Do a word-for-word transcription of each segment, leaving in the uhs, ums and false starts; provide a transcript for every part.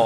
อ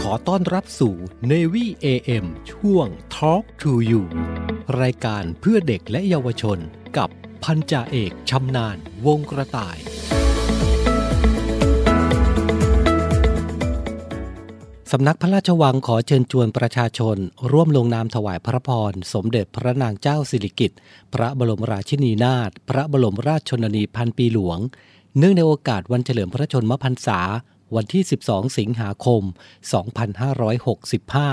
ขอต้อนรับสู่ Navy เอ เอ็ม ช่วง Talk to you รายการเพื่อเด็กและเยาวชนกับพันจ่าเอกชำนาญวงกระต่ายสำนักพระราชวังขอเชิญชวนประชาชนร่วมลงนามถวายพระพรสมเด็จพระนางเจ้าสิริกิติ์พระบรมราชินีนาถพระบรมราชชนนีพันปีหลวงเนื่องในโอกาสวันเฉลิมพระชนมพรรษาวันที่ สิบสอง สิงหาคม สองพันห้าร้อยหกสิบห้า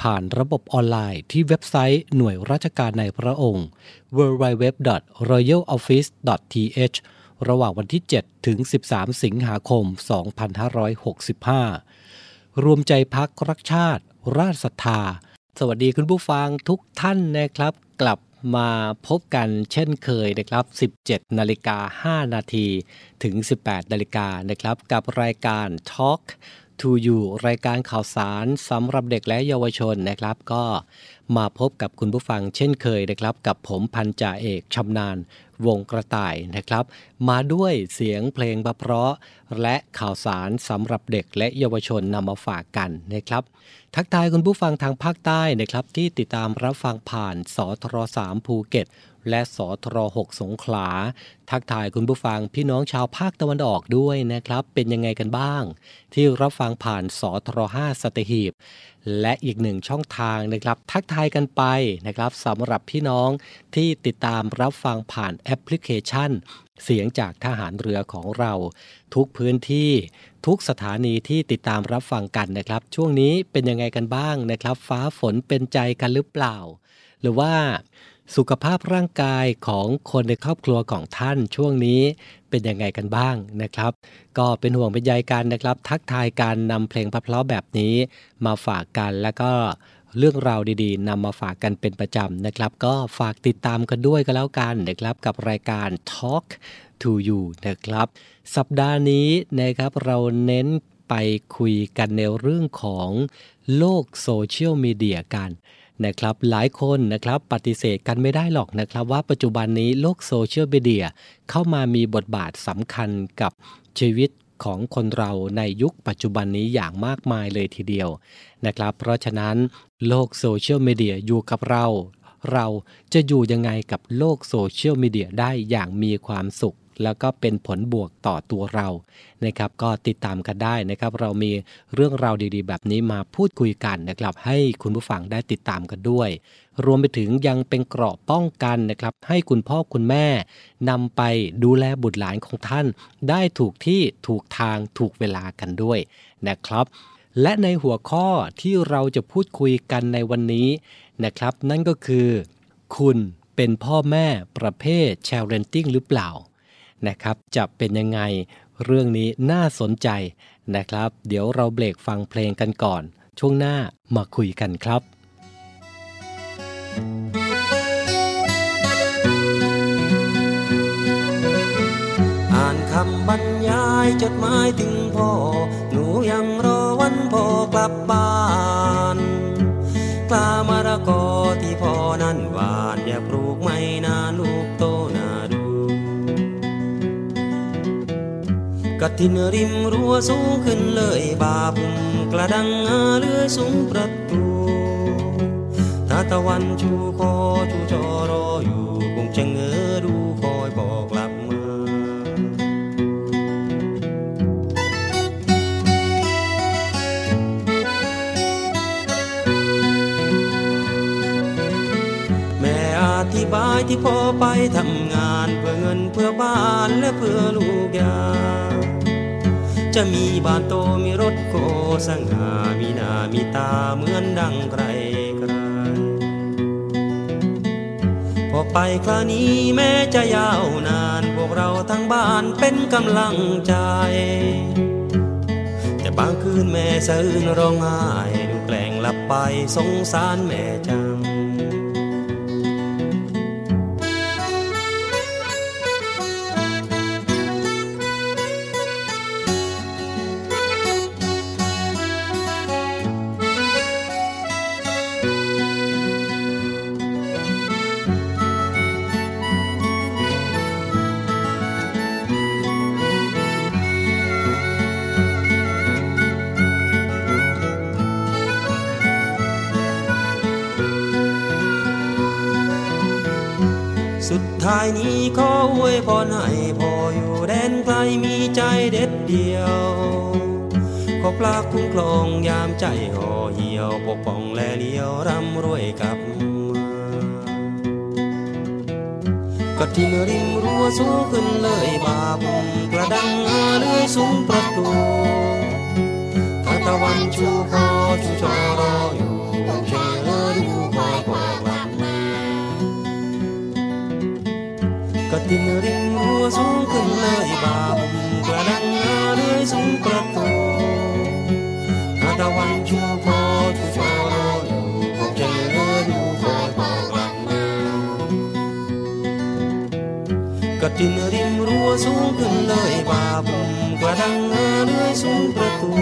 ผ่านระบบออนไลน์ที่เว็บไซต์หน่วยราชการในพระองค์ ดับเบิลยู ดับเบิลยู ดับเบิลยู ดอท รอยัลออฟฟิศ ดอท ที เอช ระหว่างวันที่ เจ็ด ถึง สิบสาม สิงหาคม สองพันห้าร้อยหกสิบห้า รวมใจพักรักชาติราชศรัทธาสวัสดีคุณผู้ฟังทุกท่านนะครับกลับมาพบกันเช่นเคยนะครับ สิบเจ็ด นาฬิกา ห้า นาทีถึง สิบแปด นาฬิกานะครับกับรายการ Talk to you รายการข่าวสารสำหรับเด็กและเยาวชนนะครับก็มาพบกับคุณผู้ฟังเช่นเคยนะครับกับผมพันจ่าเอกชำนาญวงกระต่ายนะครับมาด้วยเสียงเพลงเพราะและข่าวสารสำหรับเด็กและเยาวชนนำมาฝากกันนะครับทักทายคุณผู้ฟังทางภาคใต้นะครับที่ติดตามรับฟังผ่านสทรสามภูเก็ตและสทรหกสงขลาทักทายคุณผู้ฟังพี่น้องชาวภาคตะวันออกด้วยนะครับเป็นยังไงกันบ้างที่รับฟังผ่านสทรห้าสัตหีบและอีกหนึ่งช่องทางนะครับทักทายกันไปนะครับสำหรับพี่น้องที่ติดตามรับฟังผ่านแอปพลิเคชันเสียงจากทหารเรือของเราทุกพื้นที่ทุกสถานีที่ติดตามรับฟังกันนะครับช่วงนี้เป็นยังไงกันบ้างนะครับฟ้าฝนเป็นใจกันหรือเปล่าหรือว่าสุขภาพร่างกายของคนในครอบครัวของท่านช่วงนี้เป็นยังไงกันบ้างนะครับก็เป็นห่วงเป็นใยกันนะครับทักทายการนำเพลงเพราะๆแบบนี้มาฝากกันแล้วก็เรื่องราวดีๆนำมาฝากกันเป็นประจำนะครับก็ฝากติดตามกันด้วยก็แล้วกันนะครับกับรายการ Talk to you นะครับสัปดาห์นี้นะครับเราเน้นไปคุยกันในเรื่องของโลกโซเชียลมีเดียกันนะครับหลายคนนะครับปฏิเสธกันไม่ได้หรอกนะครับว่าปัจจุบันนี้โลกโซเชียลมีเดียเข้ามามีบทบาทสำคัญกับชีวิตของคนเราในยุคปัจจุบันนี้อย่างมากมายเลยทีเดียวนะครับเพราะฉะนั้นโลกโซเชียลมีเดียอยู่กับเราเราจะอยู่ยังไงกับโลกโซเชียลมีเดียได้อย่างมีความสุขแล้วก็เป็นผลบวกต่อตัวเรานะครับก็ติดตามกันได้นะครับเรามีเรื่องราวดีๆแบบนี้มาพูดคุยกันนะครับให้คุณผู้ฟังได้ติดตามกันด้วยรวมไปถึงยังเป็นเกราะป้องกันนะครับให้คุณพ่อคุณแม่นำไปดูแลบุตรหลานของท่านได้ถูกที่ถูกทางถูกเวลากันด้วยนะครับและในหัวข้อที่เราจะพูดคุยกันในวันนี้นะครับนั่นก็คือคุณเป็นพ่อแม่ประเภท Parenting หรือเปล่านะครับจะเป็นยังไงเรื่องนี้น่าสนใจนะครับเดี๋ยวเราเบรกฟังเพลงกันก่อนช่วงหน้ามาคุยกันครับอ่านคำบรรยายจดหมายถึงพ่อหนูยังรอวันพ่อกลับบ้านกล้ามะละกอที่พ่อนั้นหวานอย่าปลูกไม่นานลูกโตนะกฐินริมรั้วสูงขึ้นเลยบาบุมกระดังอาเลือยสูงประตูตาตะวันชูคอชูจอรออยู่คงจะเงือดูคอยบอกกลับมา ที่พ่อไปทำงานเพื่อเงินเพื่อบ้านและเพื่อลูกยามจะมีบ้านโตมีรถโกสง่ามีหน้ามีตาเหมือนดังใครใครพอไปคราวนี้แม้จะยาวนานพวกเราทั้งบ้านเป็นกำลังใจแต่บางคืนแม่สะอื้นร้องไห้ดูแกล้งหลับไปสงสารแม่จังท้ายนี้ขออวยพรให้พ่ออยู่แดนไกลมีใจเด็ดเดียวขอปลาคุ้มครองยามใจห่อเหี่ยวปกป้องและเลี้ยวร่ำรวยกลับมาก็ทิ้งริมรั้วสูงขึ้นเลยบาบุงกระดังเลื้อยสูงประตูถ้าตะวันชูคอชูชอรออยู่ผมเชื่อเลยอยู่คอยคอยกลับมากระดิ่งริมรั้วสูงขึ้นเลยบาบุมกระดังเลื้อยสูงประตูถ้าตะวันชูคอชูชอรออยู่ผมจะเลื้อยอยู่คอยคอยกลับมากระดิ่งริมรั้วสูงขึ้นเลยบาบุมกระดังเลื้อยสูงประตู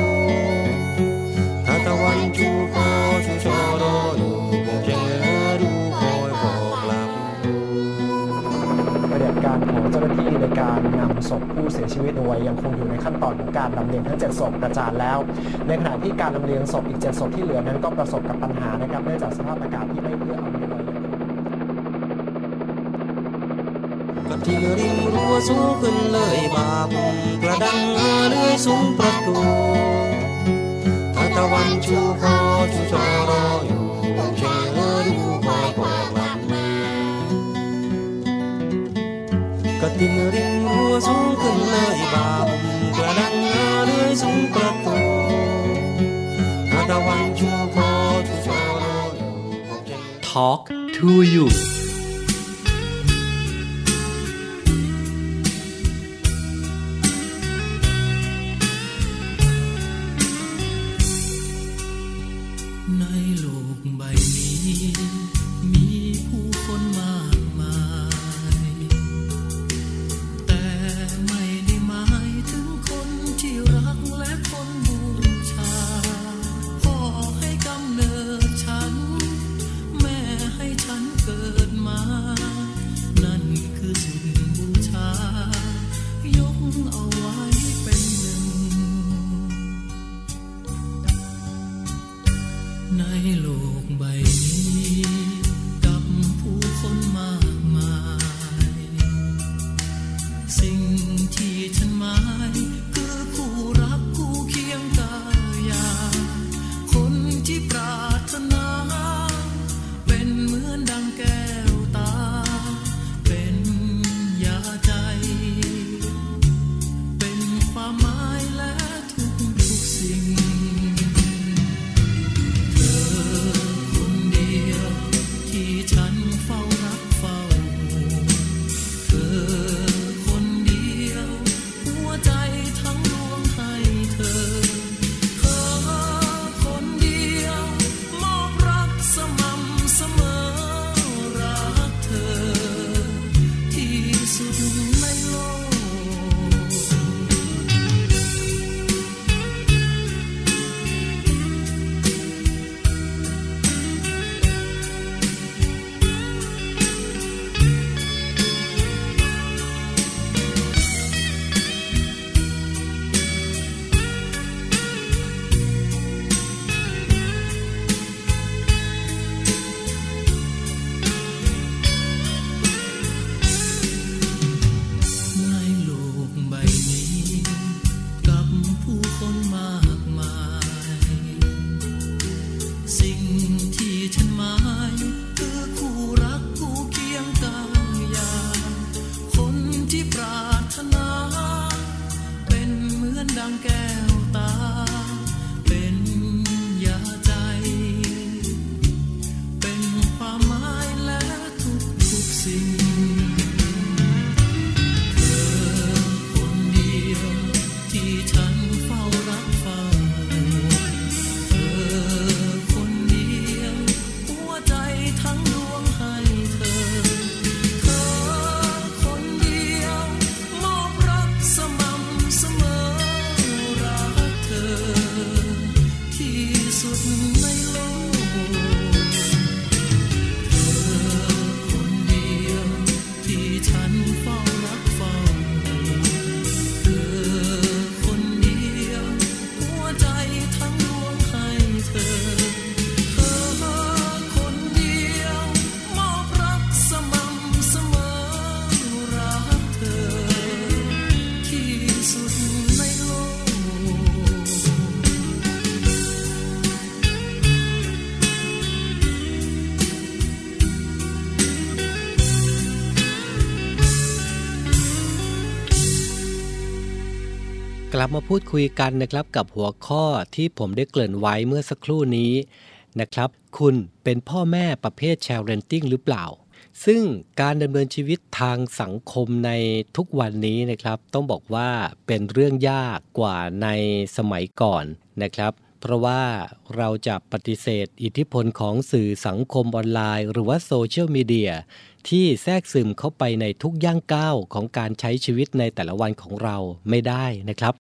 ถ้าตะวันชูคอชูชอรออยู่ผมจะเลื้อยอยู่คอยคอยกลับปฏิบัติการของเจ้าหน้าที่ในการนำศพผู้เสียชีวิตเอาไว้ยังคงอยู่ในขั้นตอนของการลำเลียงทั้งเจ็ดศพกระจายแล้วในขณะที่การลำเลียงศพอีกเจ็ดศพที่เหลือนั้นก็ประสบกับปัญหานะครับเนื่องจากสภาพอากาศที่ไม่เอื้ออำนวยกระดิ่งริมรั้วสูงขึ้นเลยบาบุงกระดังเลื้อยสูงประตูถ้าตะวันชูคอชูชอรออยู่ผมเชื่อเลยอยู่คอยคอยกลับมากระดิ่งริมรั้วสูงขึ้นเลยบาบุมกระดังเลื้อยสูงประตูถ้าตะวันชูคอชูชอรออยู่ผมเชื่อ Talk to you Good morning. ดังแก้วตาเป็นยาใจเป็นความหมายและทุกทุกสิ่งเธอคนเดียวที่ฉันเฝ้ารักเฝ้าเธอคนเดียวหัวใจทั้งดวงให้เธอเธอคนเดียวมอบรักสม่ำเสมอรักเธอที่สุดในโลกเธอคนเดียวที่ฉันเฝ้ารักเฝ้าเธอคนเดียวหัวใจทั้งดวงให้เธอเธอคนเดียวมอบรักสม่ำเสมอรักเธอที่สุดในโลกกลับมาพูดคุยกันนะครับกับหัวข้อที่ผมได้เกริ่นไว้เมื่อสักครู่นี้นะครับคุณเป็นพ่อแม่ประเภทแชร์เรนติ้งหรือเปล่าซึ่งการดำเนินชีวิตทางสังคมในทุกวันนี้นะครับต้องบอกว่าเป็นเรื่องยากกว่าในสมัยก่อนนะครับเพราะว่าเราจะปฏิเสธอิทธิพลของสื่อสังคมออนไลน์หรือว่าโซเชียลมีเดียที่แทรกซึมเข้าไปในทุกย่างก้าวของการใช้ชีวิตในแต่ละวันของเราไม่ได้นะครับ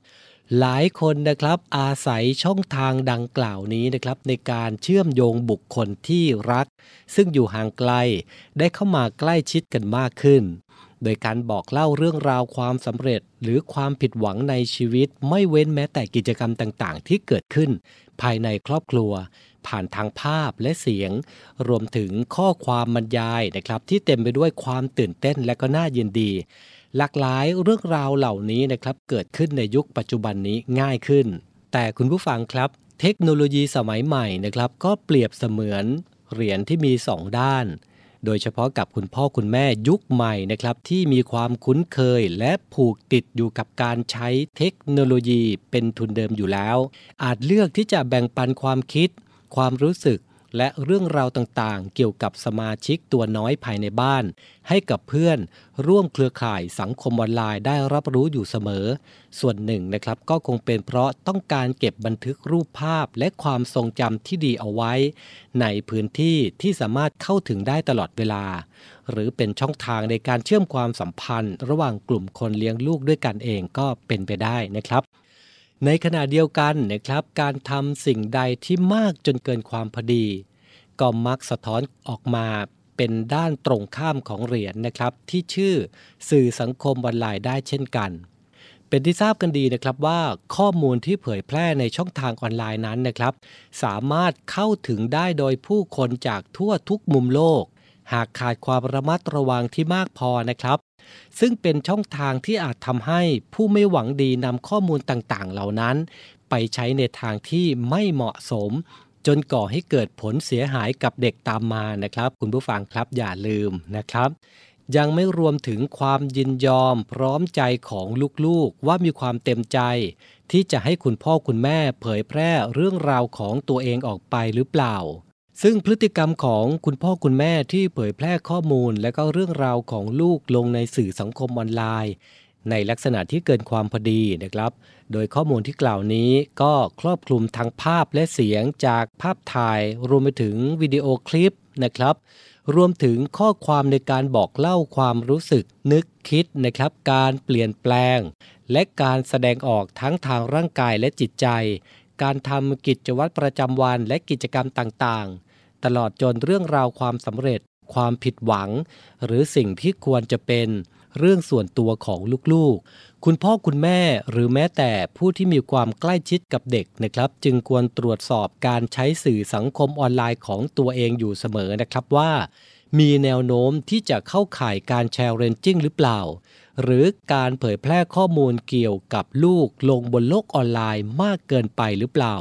หลายคนนะครับอาศัยช่องทางดังกล่าวนี้นะครับในการเชื่อมโยงบุคคลที่รักซึ่งอยู่ห่างไกลได้เข้ามาใกล้ชิดกันมากขึ้นโดยการบอกเล่าเรื่องราวความสำเร็จหรือความผิดหวังในชีวิตไม่เว้นแม้แต่กิจกรรมต่างๆที่เกิดขึ้นภายในครอบครัวผ่านทางภาพและเสียงรวมถึงข้อความบรรยายนะครับที่เต็มไปด้วยความตื่นเต้นและก็น่ายินดีหลากหลายเรื่องราวเหล่านี้นะครับเกิดขึ้นในยุคปัจจุบันนี้ง่ายขึ้นแต่คุณผู้ฟังครับเทคโนโลยีสมัยใหม่นะครับก็เปรียบเสมือนเหรียญที่มีสองด้านโดยเฉพาะกับคุณพ่อคุณแม่ยุคใหม่นะครับที่มีความคุ้นเคยและผูกติดอยู่กับการใช้เทคโนโลยีเป็นทุนเดิมอยู่แล้วอาจเลือกที่จะแบ่งปันความคิดความรู้สึกและเรื่องราวต่างๆเกี่ยวกับสมาชิกตัวน้อยภายในบ้านให้กับเพื่อนร่วมเครือข่ายสังคมออนไลน์ได้รับรู้อยู่เสมอส่วนหนึ่งนะครับก็คงเป็นเพราะต้องการเก็บบันทึกรูปภาพและความทรงจำที่ดีเอาไว้ในพื้นที่ที่สามารถเข้าถึงได้ตลอดเวลาหรือเป็นช่องทางในการเชื่อมความสัมพันธ์ระหว่างกลุ่มคนเลี้ยงลูกด้วยกันเองก็เป็นไปได้นะครับในขณะเดียวกันนะครับการทำสิ่งใดที่มากจนเกินความพอดีก็มักสะท้อนออกมาเป็นด้านตรงข้ามของเหรียญนะครับที่ชื่อสื่อสังคมออนไลน์ได้เช่นกันเป็นที่ทราบกันดีนะครับว่าข้อมูลที่เผยแพร่ในช่องทางออนไลน์นั้นนะครับสามารถเข้าถึงได้โดยผู้คนจากทั่วทุกมุมโลกหากขาดความระมัดระวังที่มากพอนะครับซึ่งเป็นช่องทางที่อาจทำให้ผู้ไม่หวังดีนำข้อมูลต่างๆเหล่านั้นไปใช้ในทางที่ไม่เหมาะสมจนก่อให้เกิดผลเสียหายกับเด็กตามมานะครับคุณผู้ฟังครับอย่าลืมนะครับยังไม่รวมถึงความยินยอมพร้อมใจของลูกๆว่ามีความเต็มใจที่จะให้คุณพ่อคุณแม่เผยแพร่เรื่องราวของตัวเองออกไปหรือเปล่าซึ่งพฤติกรรมของคุณพ่อคุณแม่ที่เผยแพร่ข้อมูลและก็เรื่องราวของลูกลงในสื่อสังคมออนไลน์ในลักษณะที่เกินความพอดีนะครับโดยข้อมูลที่กล่าวนี้ก็ครอบคลุมทั้งภาพและเสียงจากภาพถ่ายรวมไปถึงวิดีโอคลิปนะครับรวมถึงข้อความในการบอกเล่าความรู้สึกนึกคิดนะครับการเปลี่ยนแปลงและการแสดงออกทั้งทางร่างกายและจิตใจการทำกิจวัตรประจำวันและกิจกรรมต่างๆตลอดจนเรื่องราวความสำเร็จความผิดหวังหรือสิ่งที่ควรจะเป็นเรื่องส่วนตัวของลูกๆคุณพ่อคุณแม่หรือแม้แต่ผู้ที่มีความใกล้ชิดกับเด็กนะครับจึงควรตรวจสอบการใช้สื่อสังคมออนไลน์ของตัวเองอยู่เสมอนะครับว่ามีแนวโน้มที่จะเข้าข่ายการแชร์เรนจิ้งหรือเปล่าหรือการเผยแพร่ข้อมูลเกี่ยวกับลูกลงบนโลกออนไลน์มากเกินไปหรือเปล่า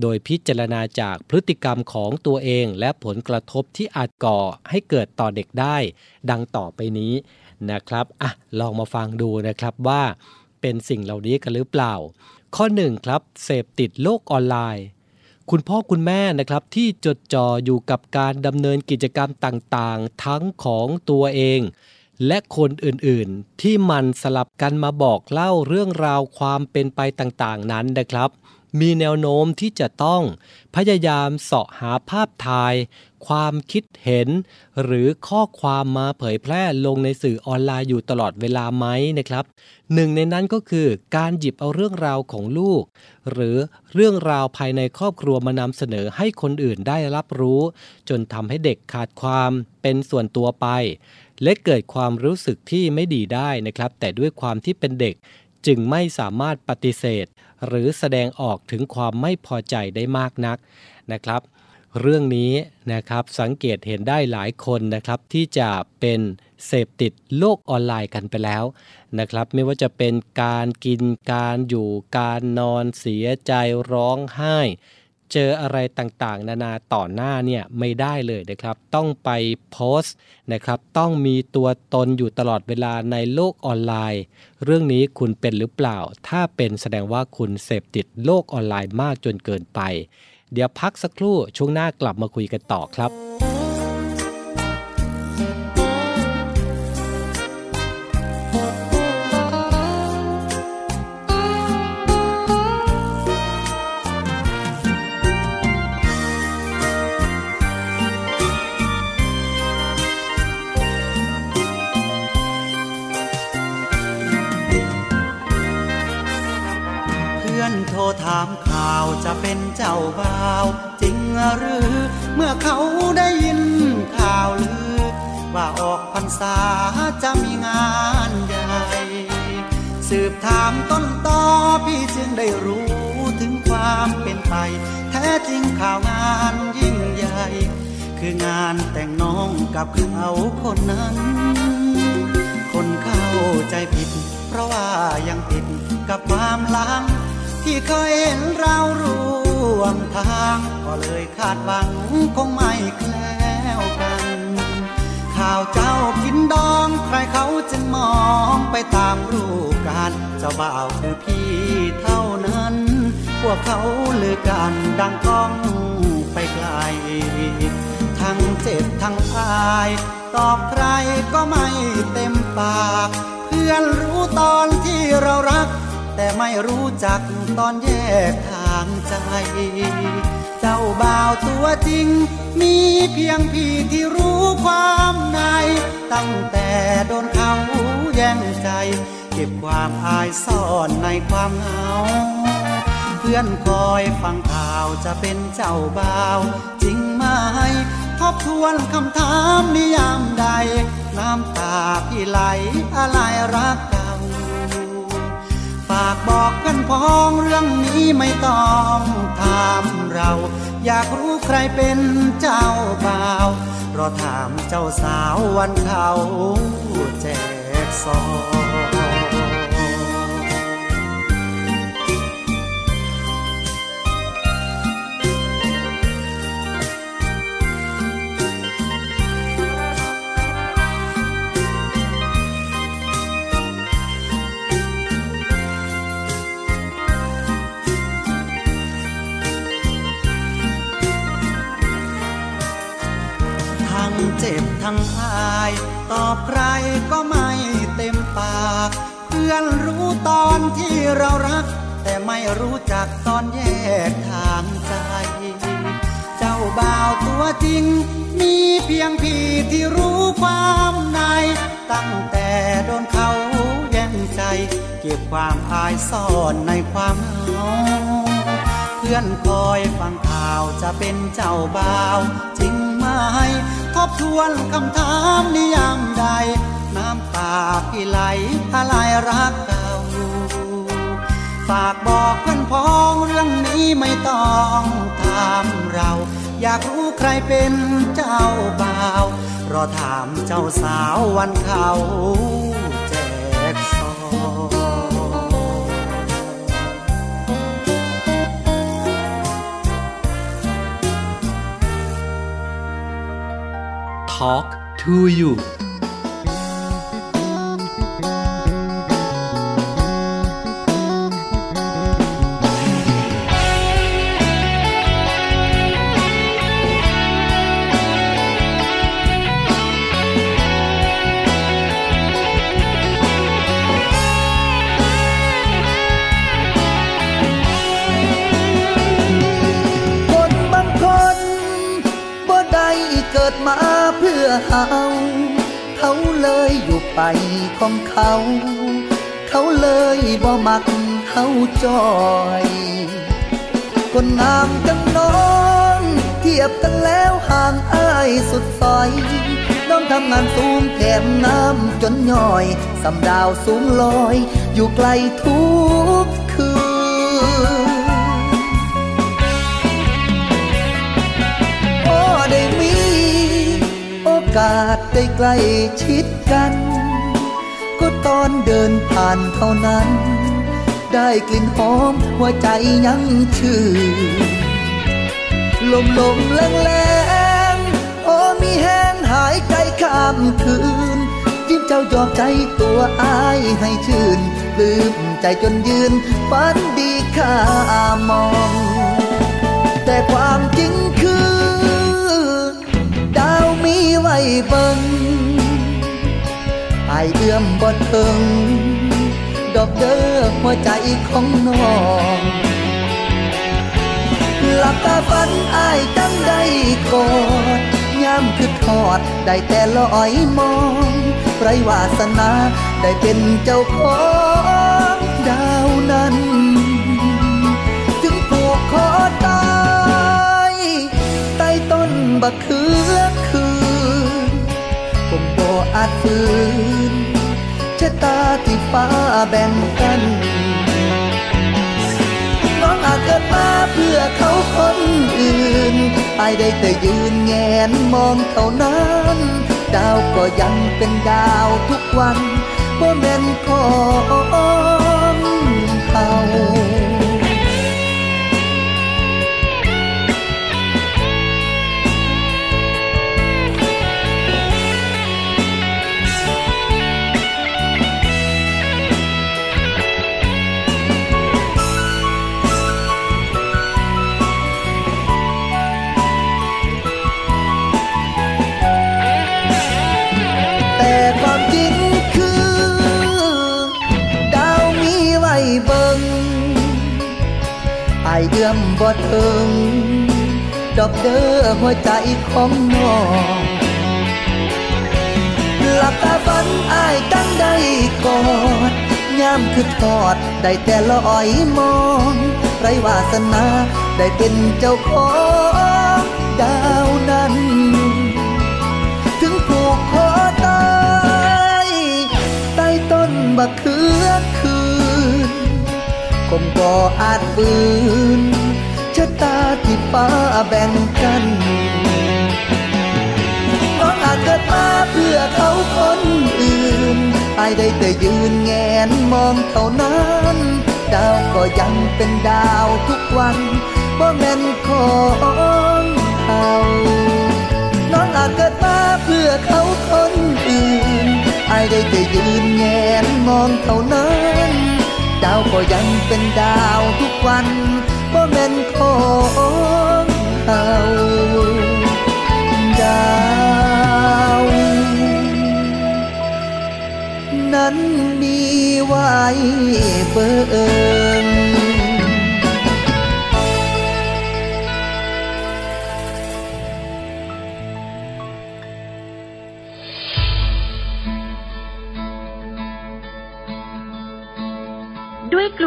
โดยพิจารณาจากพฤติกรรมของตัวเองและผลกระทบที่อาจก่อให้เกิดต่อเด็กได้ดังต่อไปนี้นะครับอ่ะลองมาฟังดูนะครับว่า เป็นสิ่งเหล่านี้กันหรือเปล่าข้อหนึ่งครับเสพติดโลกออนไลน์คุณพ่อคุณแม่นะครับที่จดจ่ออยู่กับการดำเนินกิจกรรมต่างๆทั้งของตัวเองและคนอื่นๆที่มันสลับกันมาบอกเล่าเรื่องราวความเป็นไปต่างๆนั้นนะครับมีแนวโน้มที่จะต้องพยายามเสาะหาภาพถ่ายความคิดเห็นหรือข้อความมาเผยแพร่ลงในสื่อออนไลน์อยู่ตลอดเวลาไหมนะครับหนึ่งในนั้นก็คือการหยิบเอาเรื่องราวของลูกหรือเรื่องราวภายในครอบครัวมานำเสนอให้คนอื่นได้รับรู้จนทำให้เด็กขาดความเป็นส่วนตัวไปและเกิดความรู้สึกที่ไม่ดีได้นะครับแต่ด้วยความที่เป็นเด็กจึงไม่สามารถปฏิเสธหรือแสดงออกถึงความไม่พอใจได้มากนักนะครับเรื่องนี้นะครับสังเกตเห็นได้หลายคนนะครับที่จะเป็นเสพติดโลกออนไลน์กันไปแล้วนะครับไม่ว่าจะเป็นการกินการอยู่การนอนเสียใจร้องไห้เจออะไรต่างๆนานาต่อหน้าเนี่ยไม่ได้เลยนะครับต้องไปโพสต์นะครับต้องมีตัวตนอยู่ตลอดเวลาในโลกออนไลน์เรื่องนี้คุณเป็นหรือเปล่าถ้าเป็นแสดงว่าคุณเสพติดโลกออนไลน์มากจนเกินไปเดี๋ยวพักสักครู่ช่วงหน้ากลับมาคุยกันต่อครับถามข่าวจะเป็นเจ้าบ่าวจริงหรือเมื่อเขาได้ยินข่าวลือว่าออกพรรษาจะมีงานใหญ่สืบถามต้นตอพี่จึงได้รู้ถึงความเป็นไปแท้จริงข่าวงานยิ่งใหญ่คืองานแต่งน้องกับเขาคนนั้นคนเข้าใจผิดเพราะว่ายังติดกับความหลังที่เคยเห็นเราร่วมทางก็เลยคาดหวังคงไม่แคล้วกันข่าวเจ้ากินดองใครเขาจึงมองไปตามรูปการเจ้าบ่าวคือพี่เท่านั้นพวกเขาลือกันดังก้องไปไกลทั้งเจ็บทั้งอายตอบใครก็ไม่เต็มปากเพื่อนรู้ตอนที่เรารักแต่ไม่รู้จักตอนแยกทางใจเจ้าบ่าวตัวจริงมีเพียงพี่ที่รู้ความในตั้งแต่โดนเขาแย่งใจเก็บความอายซ่อนในความเหงาเพื่อนคอยฟังข่าวจะเป็นเจ้าบ่าวจริงไหมทบทวนคำถามนิยามใดน้ำตาพี่ไหลอะไรรักกันฝากบอกเพื่อนพ้องเรื่องนี้ไม่ต้องถามเราอยากรู้ใครเป็นเจ้าบ่าวเพราะถามเจ้าสาววันเขาแจกซองเจ็บทั้งอายตอบใครก็ไม่เต็มปากเพื่อนรู้ตอนที่เรารักแต่ไม่รู้จักตอนแยกทางใจเจ้าบ่าวตัวจริงมีเพียงพี่ที่รู้ความในตั้งแต่โดนเขาแย่งใจเก็บความอายซ่อนในความเหงาเพื่อนคอยฟังข่าวจะเป็นเจ้าบ่าวจริงไหมทบทวนคำถามนิยามใดน้ำตาพี่ไหลอะไรรักเก่าฝากบอกเพื่อนพ้องเรื่องนี้ไม่ต้องถามเราอยากรู้ใครเป็นเจ้าบ่าวรอถามเจ้าสาววันเขาแจกซองTalk to you เขาเขาเลยอยู่ไปของเขาเขาเลยบ่มักเขาจอยคนงามกันน้องเทียบกันแล้วห่างอายสุดซอยน้องทำงานสูงแถมน้ำจนย่อยสำดาวสูงลอยอยู่ไกลทุกคืนพอได้มีโอกาสได้ใกล้ชิดกันก็ตอนเดินผ่านเท่านั้นได้กลิ่นหอมหัวใจยังชื่นลมลมแรงแรงโอ้มีแห้งหายใจข้ามคืนยิ้มเจ้ายอมใจตัวอายให้ชื่นปลื้มใจจนยืนฝันดีข้ามองแต่ความจริงคือดาวมีไว้เบิ่งอายเอื้อมบ่ถึงดอกเด้อหัวใจของน้องหลับตาฝันอายจังได้กอดยามคือทอดได้แต่ลอยมองไร้วาสนาได้เป็นเจ้าของดาวนั้นถึงผูกคอตายใต้ต้นบักเขือคืนคงบ่อาจฝืนชะตาที่ฟ้าแบ่งกันน้องอาจเกิดมาเพื่อเขาคนอื่นอายได้แต่ยืนแงนมองเท่านั้นดาวก็ยังเป็นดาวทุกวันบ่แม่นของเขาเอื้อมบ่ถึงดอกเด้อหัวใจของน้องหลับตาฝันอายตั้งได้กอดยามคือทอดได้แต่ลอยมองไร้วาสนาได้เป็นเจ้าของดาวนั้นถึงผูกคอตายใต้ต้นบักเขือคืนคงบ่อาจฝืนชะตาที่ฟ้าแบ่งกันน้องอาจเกิดมาเพื่อเขาคนอื่นอายได้แต่ยืนแงนมองเท่านั้นดาวก็ยังเป็นดาวทุกวันบ่แม่นของเขาน้องอาจเกิดมาเพื่อเขาคนอื่นอายได้แต่ยืนแงนมองเท่านั้นดาวก็ยังเป็นดาวทุกวันบ่แม่นของเขาดาวนั้นมีไว้เบิ่งก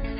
ส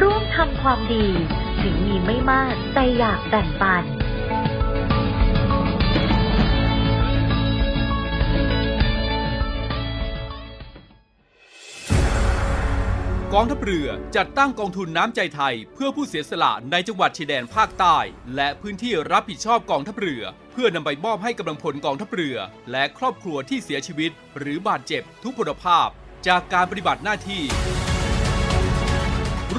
ร่วมทำความดีถึงมีไม่มากแต่อยากแบ่งปันกองทัพเรือจัดตั้งกองทุนน้ำใจไทยเพื่อผู้เสียสละในจังหวัดชายแดนภาคใต้และพื้นที่รับผิดชอบกองทัพเรือเพื่อนำไปมอบให้กำลังพลกองทัพเรือและครอบครัวที่เสียชีวิตหรือบาดเจ็บทุพพลภาพจากการปฏิบัติหน้าที่ร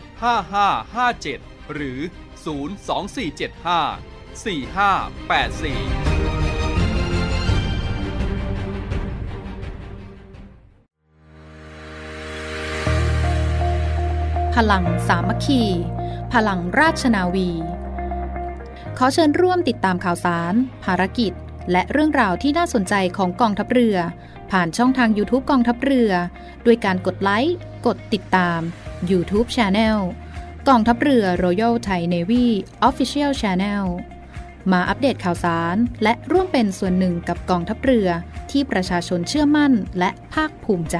ห้า ห้า ห้า เจ็ดหรือศูนย์ สอง สี่ เจ็ด ห้า สี่ ห้า แปด สี่พลังสามัคคีพลังราชนาวีขอเชิญร่วมติดตามข่าวสารภารกิจและเรื่องราวที่น่าสนใจของกองทัพเรือผ่านช่องทาง YouTube กองทัพเรือด้วยการกดไลค์กดติดตาม YouTube Channel กองทัพเรือ Royal Thai Navy Official Channel มาอัปเดตข่าวสารและร่วมเป็นส่วนหนึ่งกับกองทัพเรือที่ประชาชนเชื่อมั่นและภาคภูมิใจ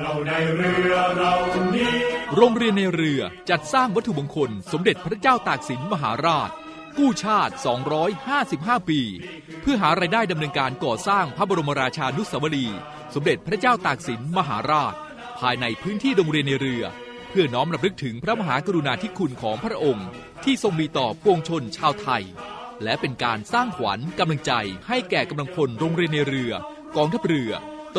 เราในเรือเรานี้โรงเรียนในเรือจัดสร้างวัตถุมงคลสมเด็จพระเจ้าตากสินมหาราชกู้ชาติสองร้อยห้าสิบห้าปีเพื่อหารายได้ดำเนินการก่อสร้างพระบรมราชานุสาวรีย์สมเด็จพระเจ้าตากสินมหาราชภายในพื้นที่โรงเรียนในเรือเพื่อน้อมรำลึกถึงพระมหากรุณาธิคุณของพระองค์ที่ทรงมีต่อปวงชนชาวไทยและเป็นการสร้างขวัญกำลังใจให้แก่กำลังพลโรงเรียนในเรือกองทัพเรือต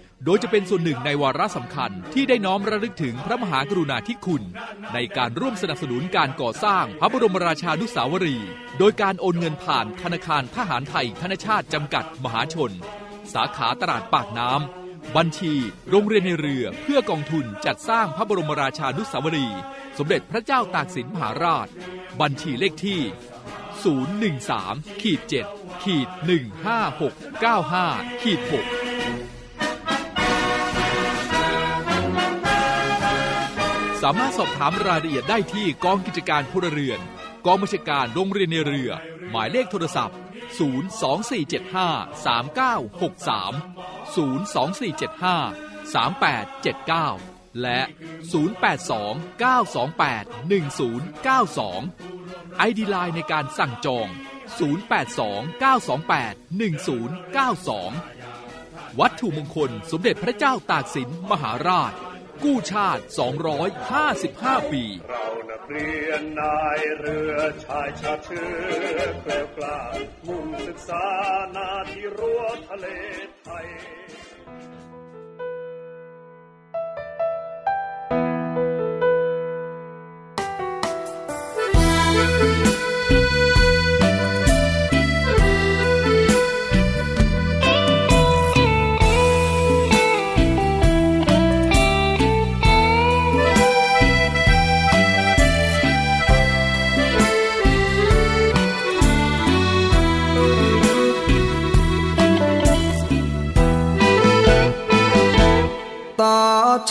โดยจะเป็นส่วนหนึ่งในวาระสำคัญที่ได้น้อมระลึกถึงพระมหากรุณาธิคุณในการร่วมสนับสนุนการก่อสร้างพระบรมราชานุสาวรีย์โดยการโอนเงินผ่านธนาคารทหารไทยธนชาติจำกัดมหาชนสาขาตลาดปากน้ำบัญชีโรงเรียนในเรือเพื่อกองทุนจัดสร้างพระบรมราชานุสาวรีย์สมเด็จพระเจ้าตากสินมหาราชบัญชีเลขที่ ศูนย์ หนึ่ง สาม เจ็ด หนึ่ง ห้า หก เก้า ห้า หกสามารถสอบถามรายละเอียดได้ที่กองกิจการพลเรือนกองบัญชาการโรงเรียนในเรือหมายเลขโทรศัพท์ศูนย์ สอง สี่ เจ็ด ห้า สาม เก้า หก สาม ศูนย์ สอง สี่ เจ็ด ห้า สาม แปด เจ็ด เก้าและศูนย์ แปด สอง เก้า สอง แปด หนึ่ง ศูนย์ เก้า สอง ไอ ดี ไลน์ ในการสั่งจองศูนย์ แปด สอง เก้า สอง แปด หนึ่ง ศูนย์ เก้า สองวัตถุมงคลสมเด็จพระเจ้าตากสินมหาราชกู้ชาติสองร้อยห้าสิบห้าปีเรานักเรียนนายเรือชายชาติเชื้อเกล้ากล้ามุ่งศึกษานาที่รั้วทะเลไทย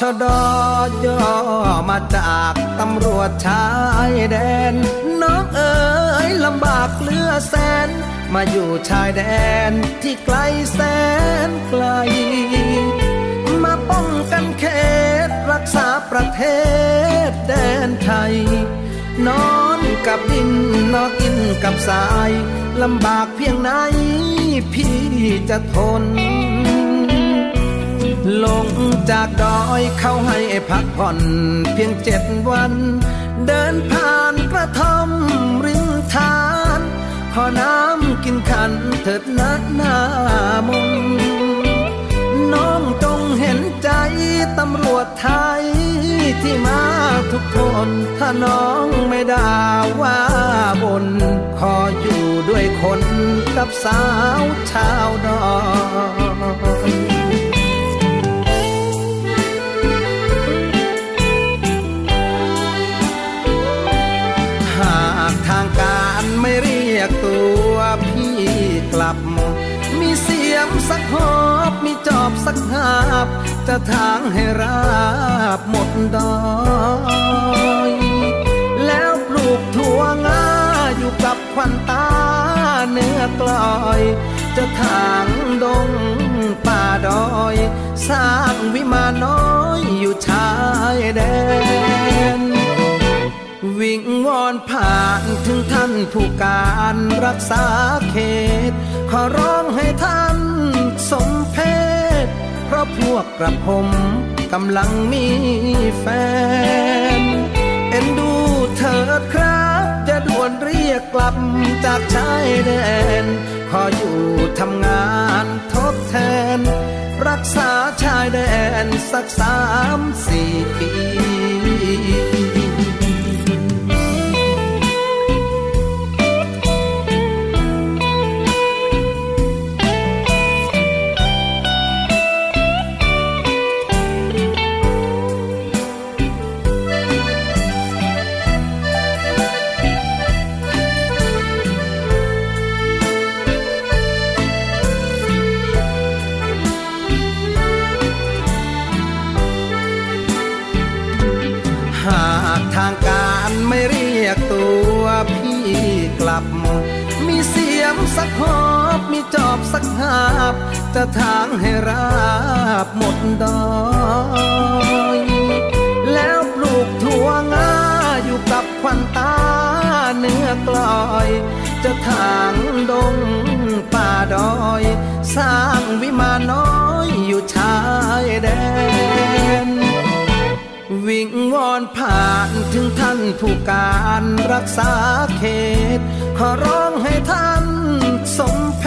ชดย่อมาจากตำรวจชายแดนน้องเอ๋ยลำบากเหลือแสนมาอยู่ชายแดนที่ไกลแสนไกลมาป้องกันเขตรักษาประเทศแดนไทยนอนกับดินนอนกินกับสายลำบากเพียงไหนพี่จะทนลงจากดอยเขาให้พักผ่อนเพียงเจ็ดวันเดินผ่านกระท่อมริมทานขอน้ำกินขันเถิดนะหน้ามนน้องจงเห็นใจตำรวจไทยที่มาทุกคนถ้าน้องไม่ด่าว่าบนขออยู่ด้วยคนกับสาวชาวดอยทางการไม่เรียกตัวพี่กลับมีเสียมสักหอบมีจอบสักหาบจะทางให้ราบหมดดอยแล้วปลูกถั่วงาอยู่กับควันตาเนื้อกลอยจะทางดงป่าดอยสร้างวิมานน้อยอยู่ชายแดนวิงวอนผ่านถึงท่านผู้การรักษาเขตขอร้องให้ท่านสมเพชเพราะพวกกระผมกำลังมีแฟนเอ็นดูเถิดครับจะด่วนเรียกกลับจากชายแดนขออยู่ทำงานทดแทนรักษาชายแดนสักสามสี่ปีทางการไม่เรียกตัวพี่กลับมีเสียมสักหอบมีจอบสักหาบจะทางให้ราบหมดดอยแล้วปลูกถั่วงาอยู่กับควันตาเนื้อกลอยจะทางดงป่าดอยสร้างวิมานน้อยอยู่ชายแดนวิงวอนผ่านถึงท่านผู้การรักษาเขตขอร้องให้ท่านสมเพ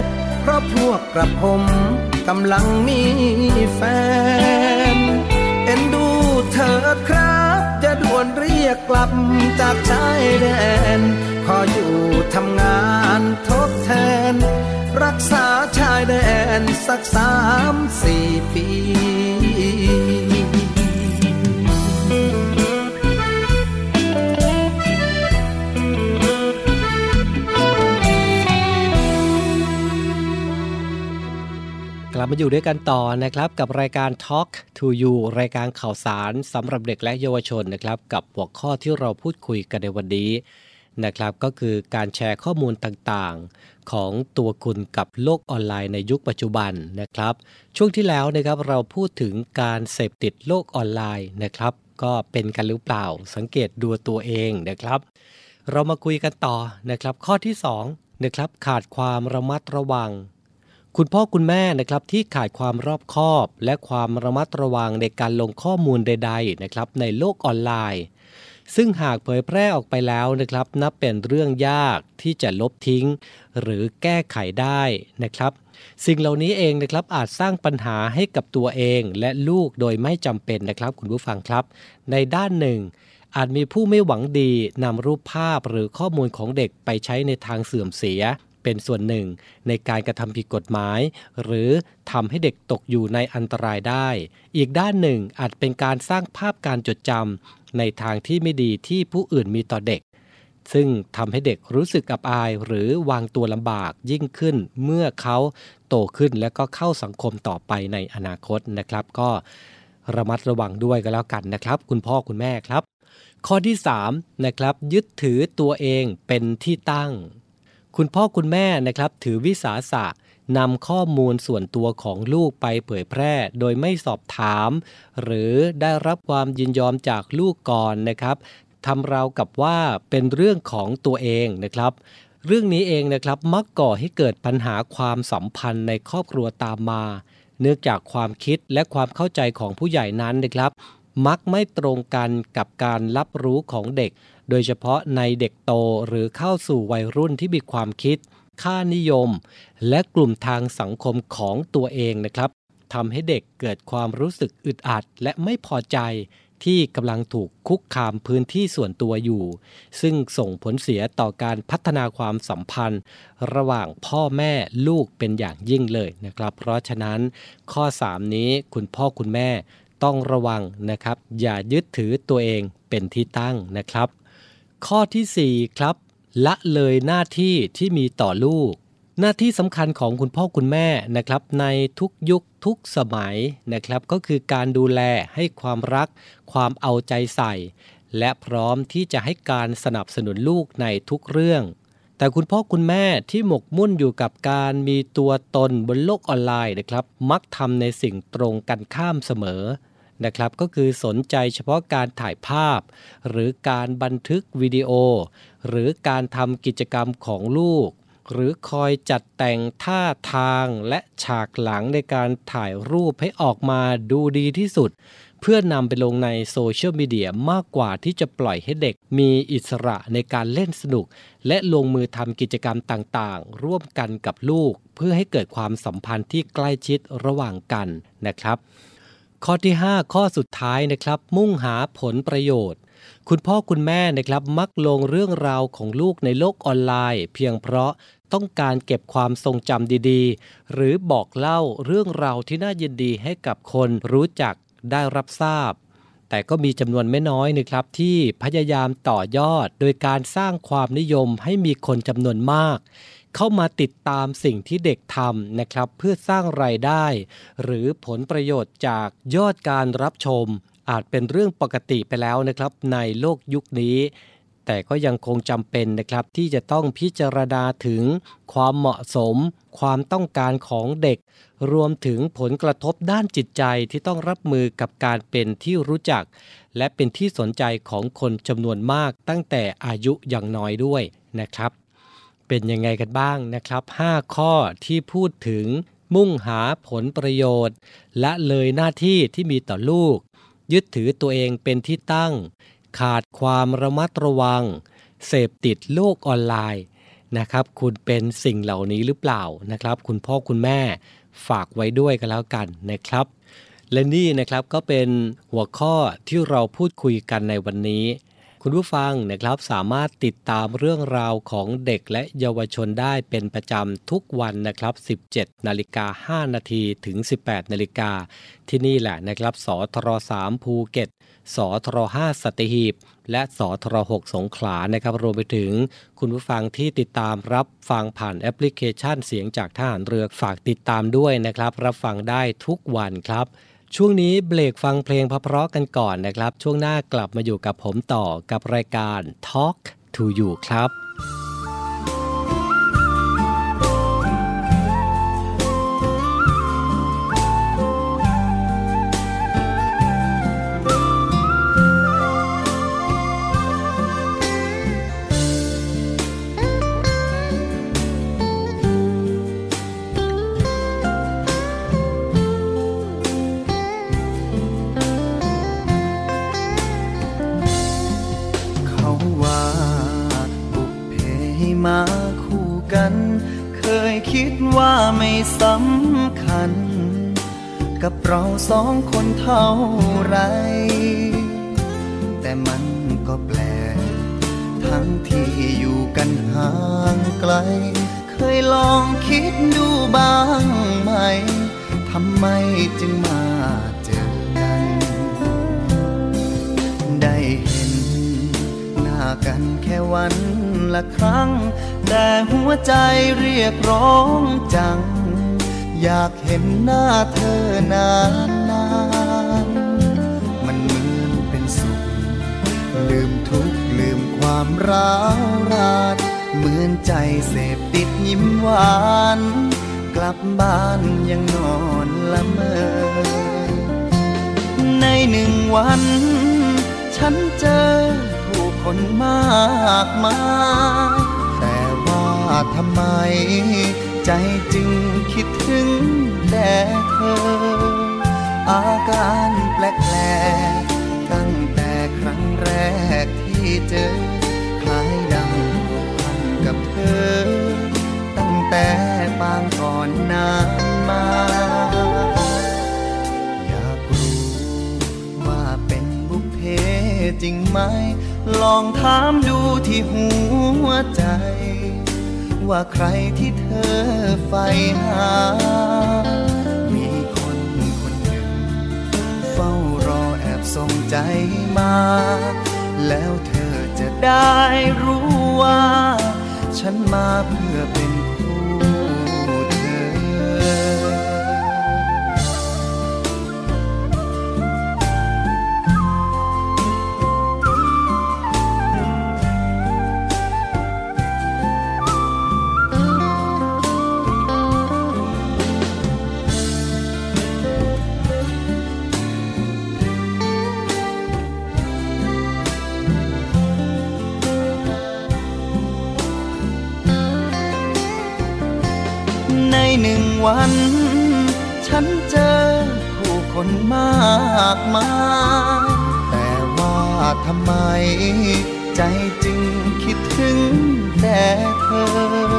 ชเพราะพวกกระผมกำลังมีแฟนเอ็นดูเถิดครับจะด่วนเรียกกลับจากชายแดนขออยู่ทำงานทดแทนรักษาชายแดนสักสามสี่ปีกลับมาอยู่ด้วยกันต่อนะครับกับรายการ Talk to you รายการข่าวสารสำหรับเด็กและเยาวชนนะครับกับหัวข้อที่เราพูดคุยกันในวันนี้นะครับก็คือการแชร์ข้อมูลต่างๆของตัวคุณกับโลกออนไลน์ในยุคปัจจุบันนะครับช่วงที่แล้วนะครับเราพูดถึงการเสพติดโลกออนไลน์นะครับก็เป็นกันหรือเปล่าสังเกตดูตัวเองนะครับเรามาคุยกันต่อนะครับข้อที่สองนะครับขาดความระมัดระวังคุณพ่อคุณแม่นะครับที่ขาดความรอบคอบและความระมัดระวังในการลงข้อมูลใดๆนะครับในโลกออนไลน์ซึ่งหากเผยแพร่ออกไปแล้วนะครับนับเป็นเรื่องยากที่จะลบทิ้งหรือแก้ไขได้นะครับสิ่งเหล่านี้เองนะครับอาจสร้างปัญหาให้กับตัวเองและลูกโดยไม่จำเป็นนะครับคุณผู้ฟังครับในด้านหนึ่งอาจมีผู้ไม่หวังดีนำรูปภาพหรือข้อมูลของเด็กไปใช้ในทางเสื่อมเสียเป็นส่วนหนึ่งในการกระทำผิดกฎหมายหรือทำให้เด็กตกอยู่ในอันตรายได้อีกด้านหนึ่งอาจเป็นการสร้างภาพการจดจำในทางที่ไม่ดีที่ผู้อื่นมีต่อเด็กซึ่งทำให้เด็กรู้สึกอับอายหรือวางตัวลำบากยิ่งขึ้นเมื่อเขาโตขึ้นและก็เข้าสังคมต่อไปในอนาคตนะครับก็ ระมัดระวังด้วยก็แล้วกันนะครับคุณพ่อคุณแม่ครับข้อที่สามนะครับยึดถือตัวเองเป็นที่ตั้งคุณพ่อคุณแม่นะครับถือวิสาสะนำข้อมูลส่วนตัวของลูกไปเผยแพร่โดยไม่สอบถามหรือได้รับความยินยอมจากลูกก่อนนะครับทำราวกับว่าเป็นเรื่องของตัวเองนะครับเรื่องนี้เองนะครับมักก่อให้เกิดปัญหาความสัมพันธ์ในครอบครัวตามมาเนื่องจากความคิดและความเข้าใจของผู้ใหญ่นั้นนะครับมักไม่ตรงกันกับการรับรู้ของเด็กโดยเฉพาะในเด็กโตหรือเข้าสู่วัยรุ่นที่มีความคิดค่านิยมและกลุ่มทางสังคมของตัวเองนะครับทำให้เด็กเกิดความรู้สึกอึดอัดและไม่พอใจที่กำลังถูกคุกคามพื้นที่ส่วนตัวอยู่ซึ่งส่งผลเสียต่อการพัฒนาความสัมพันธ์ระหว่างพ่อแม่ลูกเป็นอย่างยิ่งเลยนะครับเพราะฉะนั้นข้อสามนี้คุณพ่อคุณแม่ต้องระวังนะครับอย่ายึดถือตัวเองเป็นที่ตั้งนะครับข้อที่สี่ครับละเลยหน้าที่ที่มีต่อลูกหน้าที่สำคัญของคุณพ่อคุณแม่นะครับในทุกยุคทุกสมัยนะครับก็คือการดูแลให้ความรักความเอาใจใส่และพร้อมที่จะให้การสนับสนุนลูกในทุกเรื่องแต่คุณพ่อคุณแม่ที่หมกมุ่นอยู่กับการมีตัวตนบนโลกออนไลน์นะครับมักทำในสิ่งตรงกันข้ามเสมอนะครับก็คือสนใจเฉพาะการถ่ายภาพหรือการบันทึกวิดีโอหรือการทำกิจกรรมของลูกหรือคอยจัดแต่งท่าทางและฉากหลังในการถ่ายรูปให้ออกมาดูดีที่สุดเพื่อนำไปลงในโซเชียลมีเดียมากกว่าที่จะปล่อยให้เด็กมีอิสระในการเล่นสนุกและลงมือทำกิจกรรมต่างๆร่วมกันกับลูกเพื่อให้เกิดความสัมพันธ์ที่ใกล้ชิดระหว่างกันนะครับข้อที่ห้าข้อสุดท้ายนะครับมุ่งหาผลประโยชน์คุณพ่อคุณแม่นะครับมักลงเรื่องราวของลูกในโลกออนไลน์เพียงเพราะต้องการเก็บความทรงจำดีๆหรือบอกเล่าเรื่องราวที่น่ายินดีให้กับคนรู้จักได้รับทราบแต่ก็มีจำนวนไม่น้อยนะครับที่พยายามต่อยอดโดยการสร้างความนิยมให้มีคนจำนวนมากเข้ามาติดตามสิ่งที่เด็กทำนะครับเพื่อสร้างรายได้หรือผลประโยชน์จากยอดการรับชมอาจเป็นเรื่องปกติไปแล้วนะครับในโลกยุคนี้แต่ก็ยังคงจำเป็นนะครับที่จะต้องพิจารณาถึงความเหมาะสมความต้องการของเด็กรวมถึงผลกระทบด้านจิตใจที่ต้องรับมือกับการเป็นที่รู้จักและเป็นที่สนใจของคนจำนวนมากตั้งแต่อายุอย่างน้อยด้วยนะครับเป็นยังไงกันบ้างนะครับห้าข้อที่พูดถึงมุ่งหาผลประโยชน์ละเลยหน้าที่ที่มีต่อลูกยึดถือตัวเองเป็นที่ตั้งขาดความระมัดระวังเสพติดโลกออนไลน์นะครับคุณเป็นสิ่งเหล่านี้หรือเปล่านะครับคุณพ่อคุณแม่ฝากไว้ด้วยกันแล้วกันนะครับและนี่นะครับก็เป็นหัวข้อที่เราพูดคุยกันในวันนี้คุณผู้ฟังนะครับสามารถติดตามเรื่องราวของเด็กและเยาวชนได้เป็นประจำทุกวันนะครับ สิบเจ็ดนาฬิกาห้านาที ถึง สิบแปดนาฬิกาที่นี่แหละนะครับสทรสามภูเก็ตสทรห้าสัตหีบและสทรหกสงขลานะครับรวมไปถึงคุณผู้ฟังที่ติดตามรับฟังผ่านแอปพลิเคชันเสียงจากทหารเรือฝากติดตามด้วยนะครับรับฟังได้ทุกวันครับช่วงนี้เบรกฟังเพลงเพราะๆกันก่อนนะครับช่วงหน้ากลับมาอยู่กับผมต่อกับรายการ Talk to you ครับมาคู่กันเคยคิดว่าไม่สำคัญกับเราสองคนเท่าไรแต่มันก็แปลกทั้งที่อยู่กันห่างไกลเคยลองคิดดูบ้างไหมทำไมจึงมาเจอกันได้เห็นหน้ากันแค่วันละครั้งแต่หัวใจเรียกร้องจังอยากเห็นหน้าเธอนานๆ ลืมทุกข์ลืมความร้าวรานเหมือนใจเสพติดยิ้มหวานกลับบ้านยังนอนละเมอในหนึ่งวันฉันเจอผู้คนมากมายแต่ว่าทำไมใจจึงคิดถึงแต่เธออาการแปลกๆตั้งแต่ครั้งแรกที่เจอคล้ายดังผูกพันกับเธอตั้งแต่ปางก่อนนานมาอยากรู้ว่าเป็นบุพเพจริงไหมลองถามดูที่หัวใจว่าใครที่เธอใฝ่หามีคนคนหนึ่งเฝ้ารอแอบส่งใจมาแล้วเธอจะได้รู้ว่าฉันมาเพื่อเป็นวันฉันเจอผู้คนมากมายแต่ว่าทำไมใจจึงคิดถึงแต่เธอ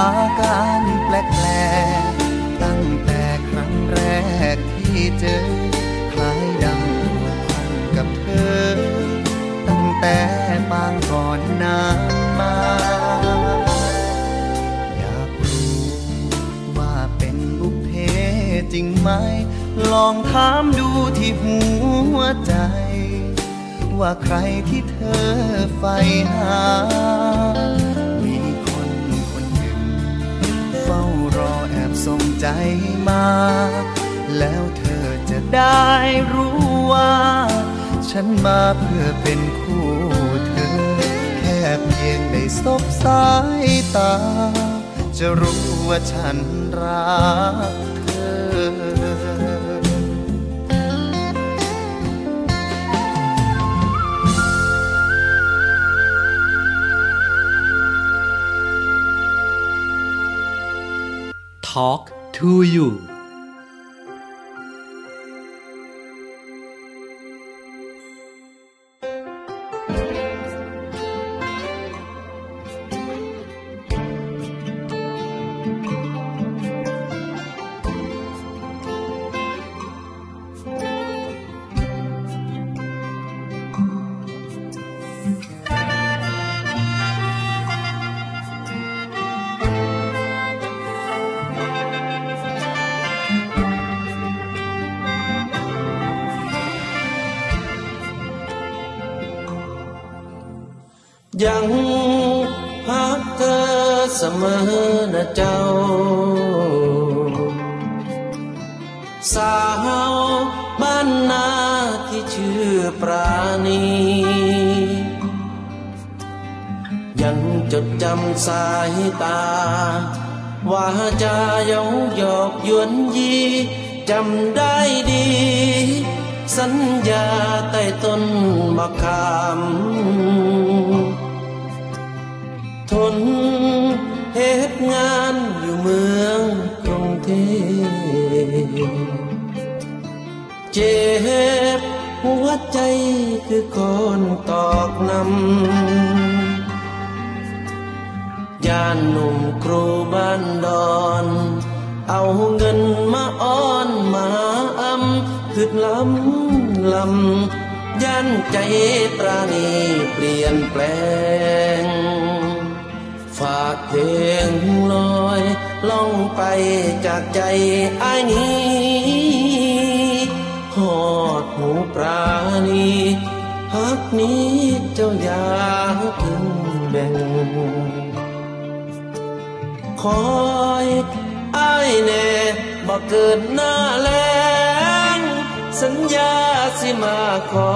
อาการแปลกๆตั้งแต่ครั้งแรกที่เจอคล้ายดังผูกพันกับเธอตั้งแต่ปางก่อนนานมาจริงไหมลองถามดูที่หัวใจว่าใครที่เธอใฝ่หามีคนคนหนึ่งเฝ้ารอแอบส่งใจมาแล้วเธอจะได้รู้ว่าฉันมาเพื่อเป็นคู่เธอแค่เพียงได้สบสายตาจะรู้ว่าฉันรักTalk to youยังพักเธอเสมอนะเจ้าสาวบ้านนาที่ชื่อปราณียังจดจำสายตาวาจาเย้าหยอกยวนยีจำได้ดีสัญญาใต้ต้นมะขามทนเหตุงานอยู่เมืองกรุงเทพเจ็บหัวใจคือคนตอกน้ำย่านหนุ่มครูบ้านดอนเอาเงินมาอ้อนมาอำคือลำลำย่านใจปราณีเปลี่ยนแปลงฝากเพลงลอยล่องไปจากใจอ้ายนี้หอดหูปราณีฮักนี้เจ้าอย่าทิ้งแบ่งคอยอ้ายแน่บ่เกิดหน้าแล้งสัญญาสิมาขอ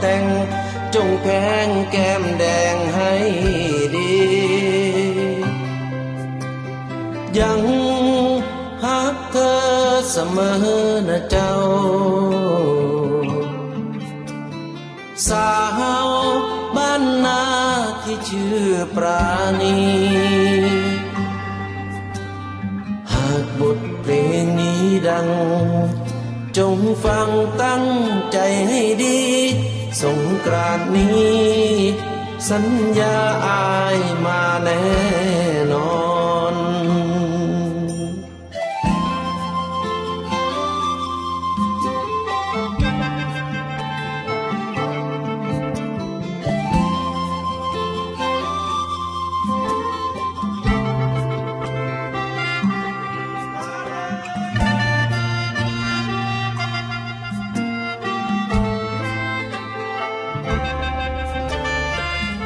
แต่ง จงแพงแก้มแดงให้ดียังฮักเธอเสมอนะเจ้าสาวบ้านนาที่ชื่อปราณีหากบทเพลงนี้ดังจงฟังตั้งใจให้ดีสงกรานต์นี้สัญญาอายมาแน่นอน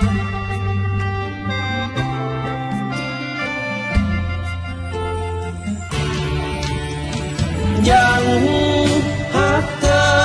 ยังฮักเธอเสม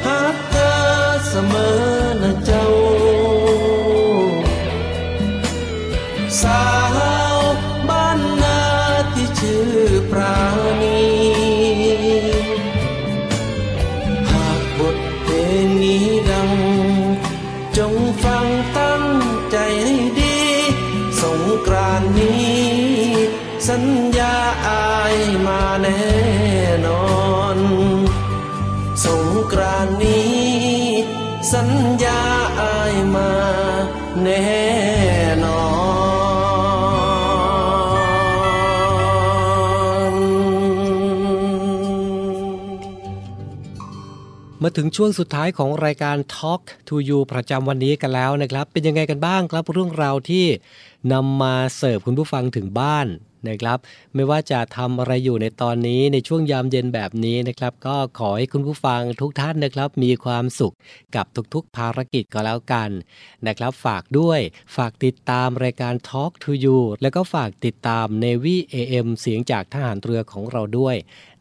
นอนเสมอนะเจ้าสาวบ้านนาที่ชื่อปราณีหากบทเพลงนี้ดังจงฟังตั้งใจให้ดีสงกรานต์นี้สัญญาอายมาแน่นอนสงกรานต์นี้สัญญาอายมาแน่นอนมาถึงช่วงสุดท้ายของรายการ Talk to you ประจำวันนี้กันแล้วนะครับเป็นยังไงกันบ้างครับเรื่องราวที่นำมาเสิร์ฟคุณผู้ฟังถึงบ้านนะครับไม่ว่าจะทำอะไรอยู่ในตอนนี้ในช่วงยามเย็นแบบนี้นะครับก็ขอให้คุณผู้ฟังทุกท่านนะครับมีความสุขกับทุกๆภารกิจก็แล้วกันนะครับฝากด้วยฝากติดตามรายการ Talk to you แล้วก็ฝากติดตาม Navy เอ เอ็ม เสียงจากทหารเรือของเราด้วย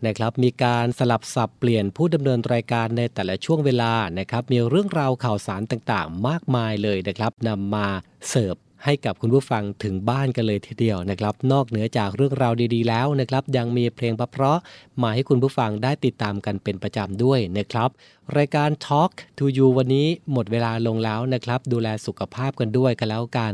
นะครับมีการสลับสับเปลี่ยนผู้ดำเนินรายการในแต่ละช่วงเวลานะครับมีเรื่องราวข่าวสารต่างๆมากมายเลยนะครับนำมาเสิร์ฟให้กับคุณผู้ฟังถึงบ้านกันเลยทีเดียวนะครับนอกเหนือจากเรื่องราวดีๆแล้วนะครับยังมีเพลงเพราะๆมาให้คุณผู้ฟังได้ติดตามกันเป็นประจำด้วยนะครับรายการ Talk to you วันนี้หมดเวลาลงแล้วนะครับดูแลสุขภาพกันด้วยกันแล้วกัน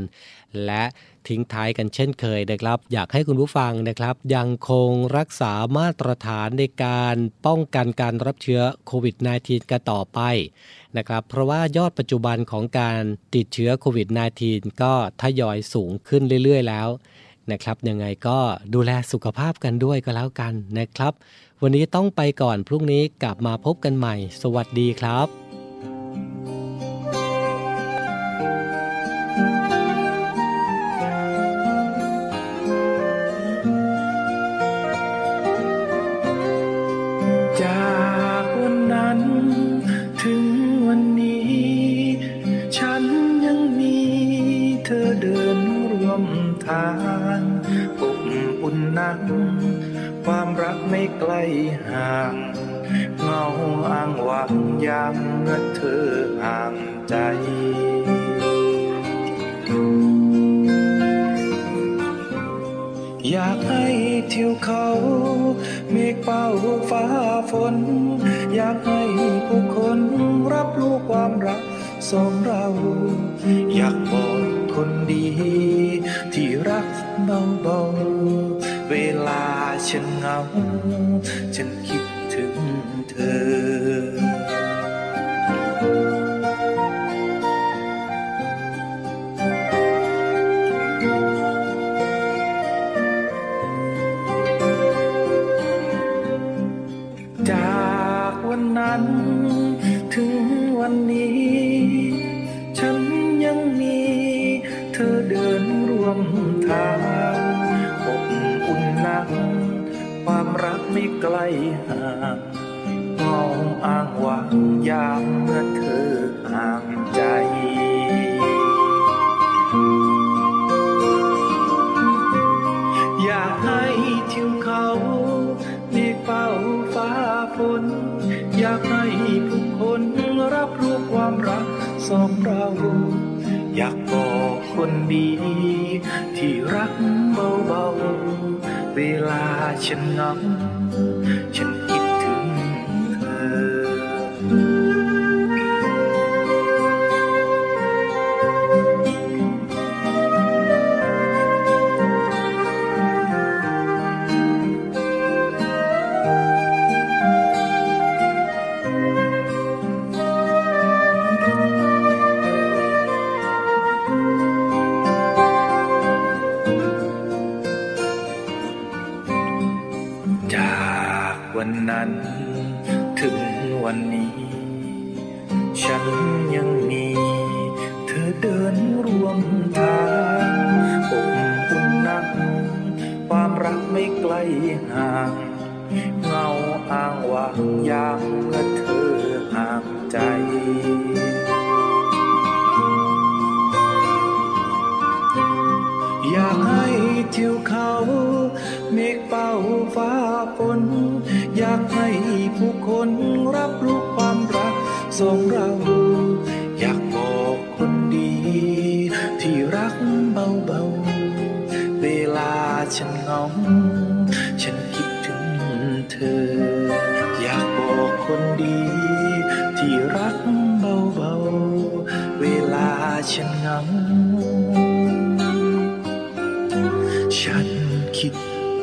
และทิ้งท้ายกันเช่นเคยนะครับอยากให้คุณผู้ฟังนะครับยังคงรักษามาตรฐานในการป้องกันการรับเชื้อโควิด สิบเก้า กันต่อไปนะครับเพราะว่ายอดปัจจุบันของการติดเชื้อโควิด สิบเก้า ก็ทยอยสูงขึ้นเรื่อยๆแล้วนะครับยังไงก็ดูแลสุขภาพกันด้วยก็แล้วกันนะครับวันนี้ต้องไปก่อนพรุ่งนี้กลับมาพบกันใหม่สวัสดีครับจากวันนั้นถึงวันนี้ฉันยังมีเธอเดินร่วมทางอบอุ่นนักความรักไม่ไกลห่างเงาอ้างว่างยามเมื่อเธอห่างใจอยากให้เที่ยวเขาเมฆเป่าฟ้าฝนอยากให้ผู้คนรับรู้ความรักสองเราอยากบอกคนดีที่รักเบาๆเวลาฉันเหงาฉันคิดถึงเธอจากวันนั้นถึงวันนี้ วมทางอบอุ่นนักความรักไม่ไกลห่างมองอ้างว่างยามเมื่อเธอห่างใจอยากให้ทิวเขาได้เฝ้าฟ้าฝนอยากให้ผู้คนรับรู้ความรักสองเราอยากบอกคนดีที่รักเบาๆเวลาฉันเหงาฉันคิดถึงเธอถึงวันนี้ฉันยังมีเธอเดินร่วมทางอบอุ่นนักความรักไม่ไกลห่างเงาอ้างว่างยามเมื่อเธอห่างใจอยากให้ทิวเขาเมฆเป่าฟ้าฝนอยากให้ผู้คนรับรู้ความรักสองเราอยากบอกคนดีที่รักเบาๆเวลาฉันเหงาฉันคิดถึงเธออยากบอกคนดีที่รักเบาๆเวลาฉันเหงาฉันคิด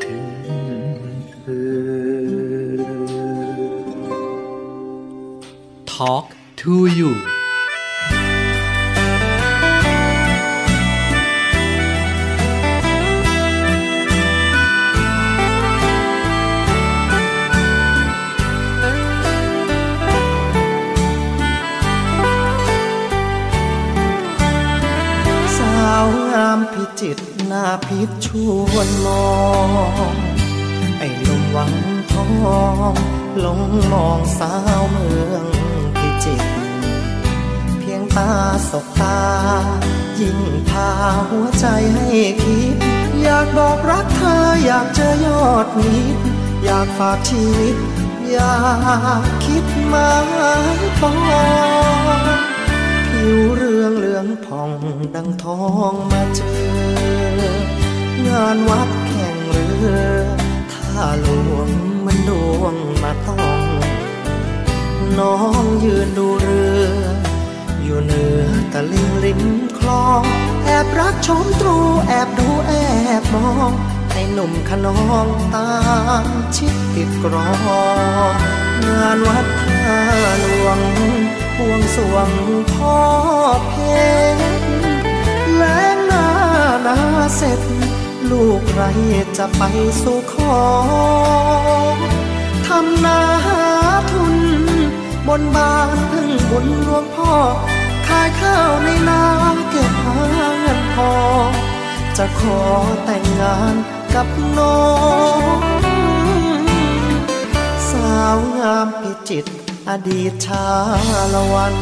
ถึงเธอ Talk to youงามพิจิตรหน้าพิษชวนมองไอ้ลมหวังทองหลงมองสาวเมืองพิจิตรเพียงตาสบตายิ่งพาหัวใจให้คิดอยากบอกรักเธออยากเจอยอดมิตรอยากฝากชีวิตอยากคิดมาพอผิวเรื่องเหลืองผ่องดังทองมาเจองานวัดแข่งเรือท่าหลวงมันดวงมาต้องน้องยืนดูเรืออยู่เหนือตะลิ่งริมคลองแอบรักชมตรูแอบดูแอบมองให้หนุ่มขนองตามชิดติดกรองานวัดท่าหลวงบวงสรวงพ่อเพชรและนานาเสร็จลูกไรจะไปสู่ขอทำนาหาทุนบนบานพึ่งบุญหลวงพ่อขายข้าวในนาเก็บหาเงินพอจะขอแต่งงานกับน้องสาวงามพิจิตรอดีตชาละวัน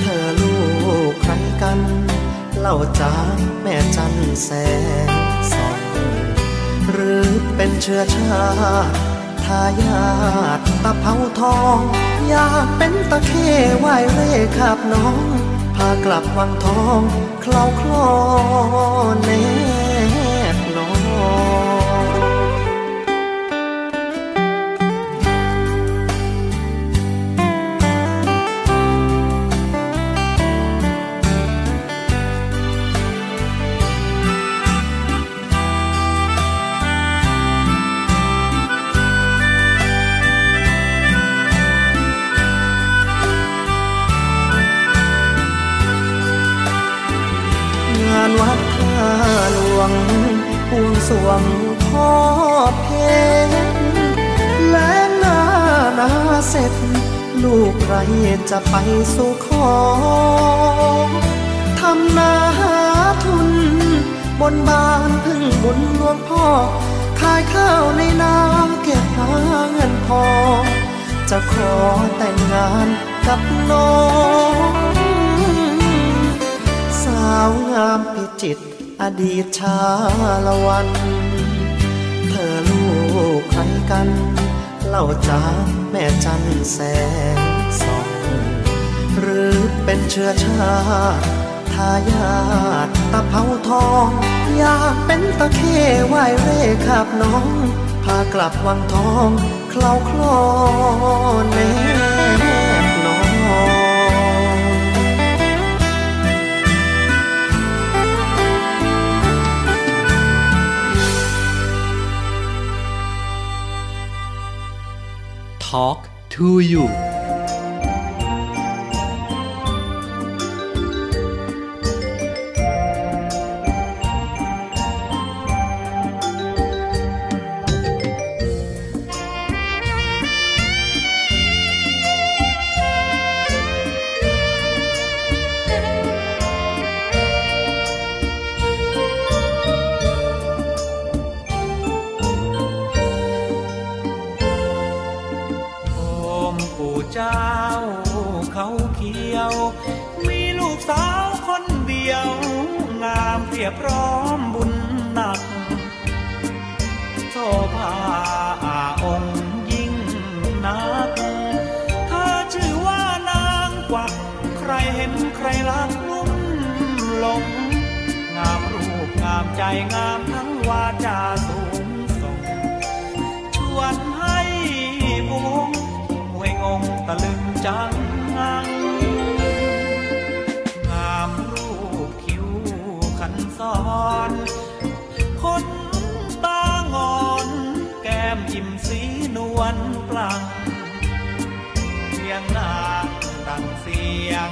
เธอลูกใครกันเล่าจากแม่จันแสงสองหรือเป็นเชื้อชาทายาทตะเภาทองอยากเป็นตะเข้ไหว้เร่ขับน้องพากลับวังทองเคล้าคลอแนบนอนวัดท่าหลวงบวงสรวงพ่อเพชรและนานาเสร็จลูกไรจะไปสู่ขอทำนาหาทุน นบานพึ่งบุญหลวงพ่อขายข้าวในนาเก็บหาเงินพอจะขอแต่งงานกับน้องสาวงามพิจิตรอดีตชาละวันเธอลูกใครกันเล่าจ๋าแม่จันแสงส่องหรือเป็นเชื้อชาติทายาทตะเภาทองอยากเป็นตะเข้ไหว้เร่ขับน้องพากลับวังทองเคล้าคลอนแนบน้องTalk to youมีลูกสาวคนเดียวงามเพียบพร้อมบุญหนักโสภาองค์ยิ่งนักเธอชื่อว่านางกวักใครเห็นใครรักลุ่มหลงงามรูปงามใจงามทั้งวาจาสูงส่งชวนให้ผู้หงมวยงงตะลึงจังงังคนตางอนแก้มยิ้มสีนวลปลั่งเสียงนางดังเสียง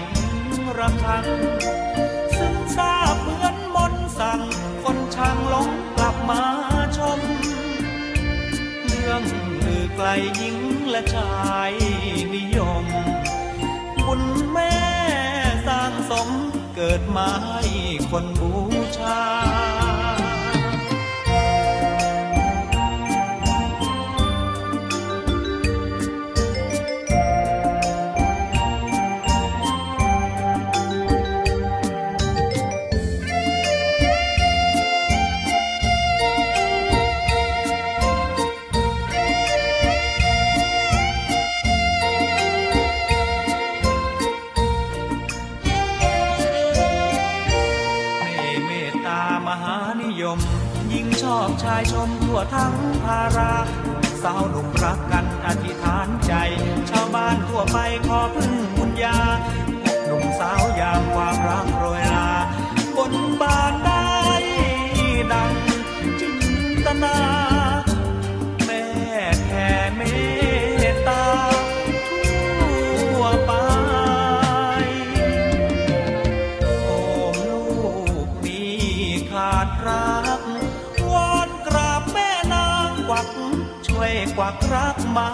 ระฆังซึ่งทราบเหมือนมนต์สั่งคนช่างหลงกลับมาชมเรื่องลือไกลหญิงและชายนิยมบุญแม่สร้างสมเกิดมาให้คนบูชายิ่งชอบชายชมทั่วทั้งภาราสาวหนุ่มรักกันอธิษฐานใจชาวบ้านทั่วไปขอพึ่งบุญญาหนุ่มสาวยามความรักโรยราบนบานได้ดังจินตนาแม่แผ่เมตตาทั่วไปโอมลูกมีขาดรักกวักช่วยกวักรักไม้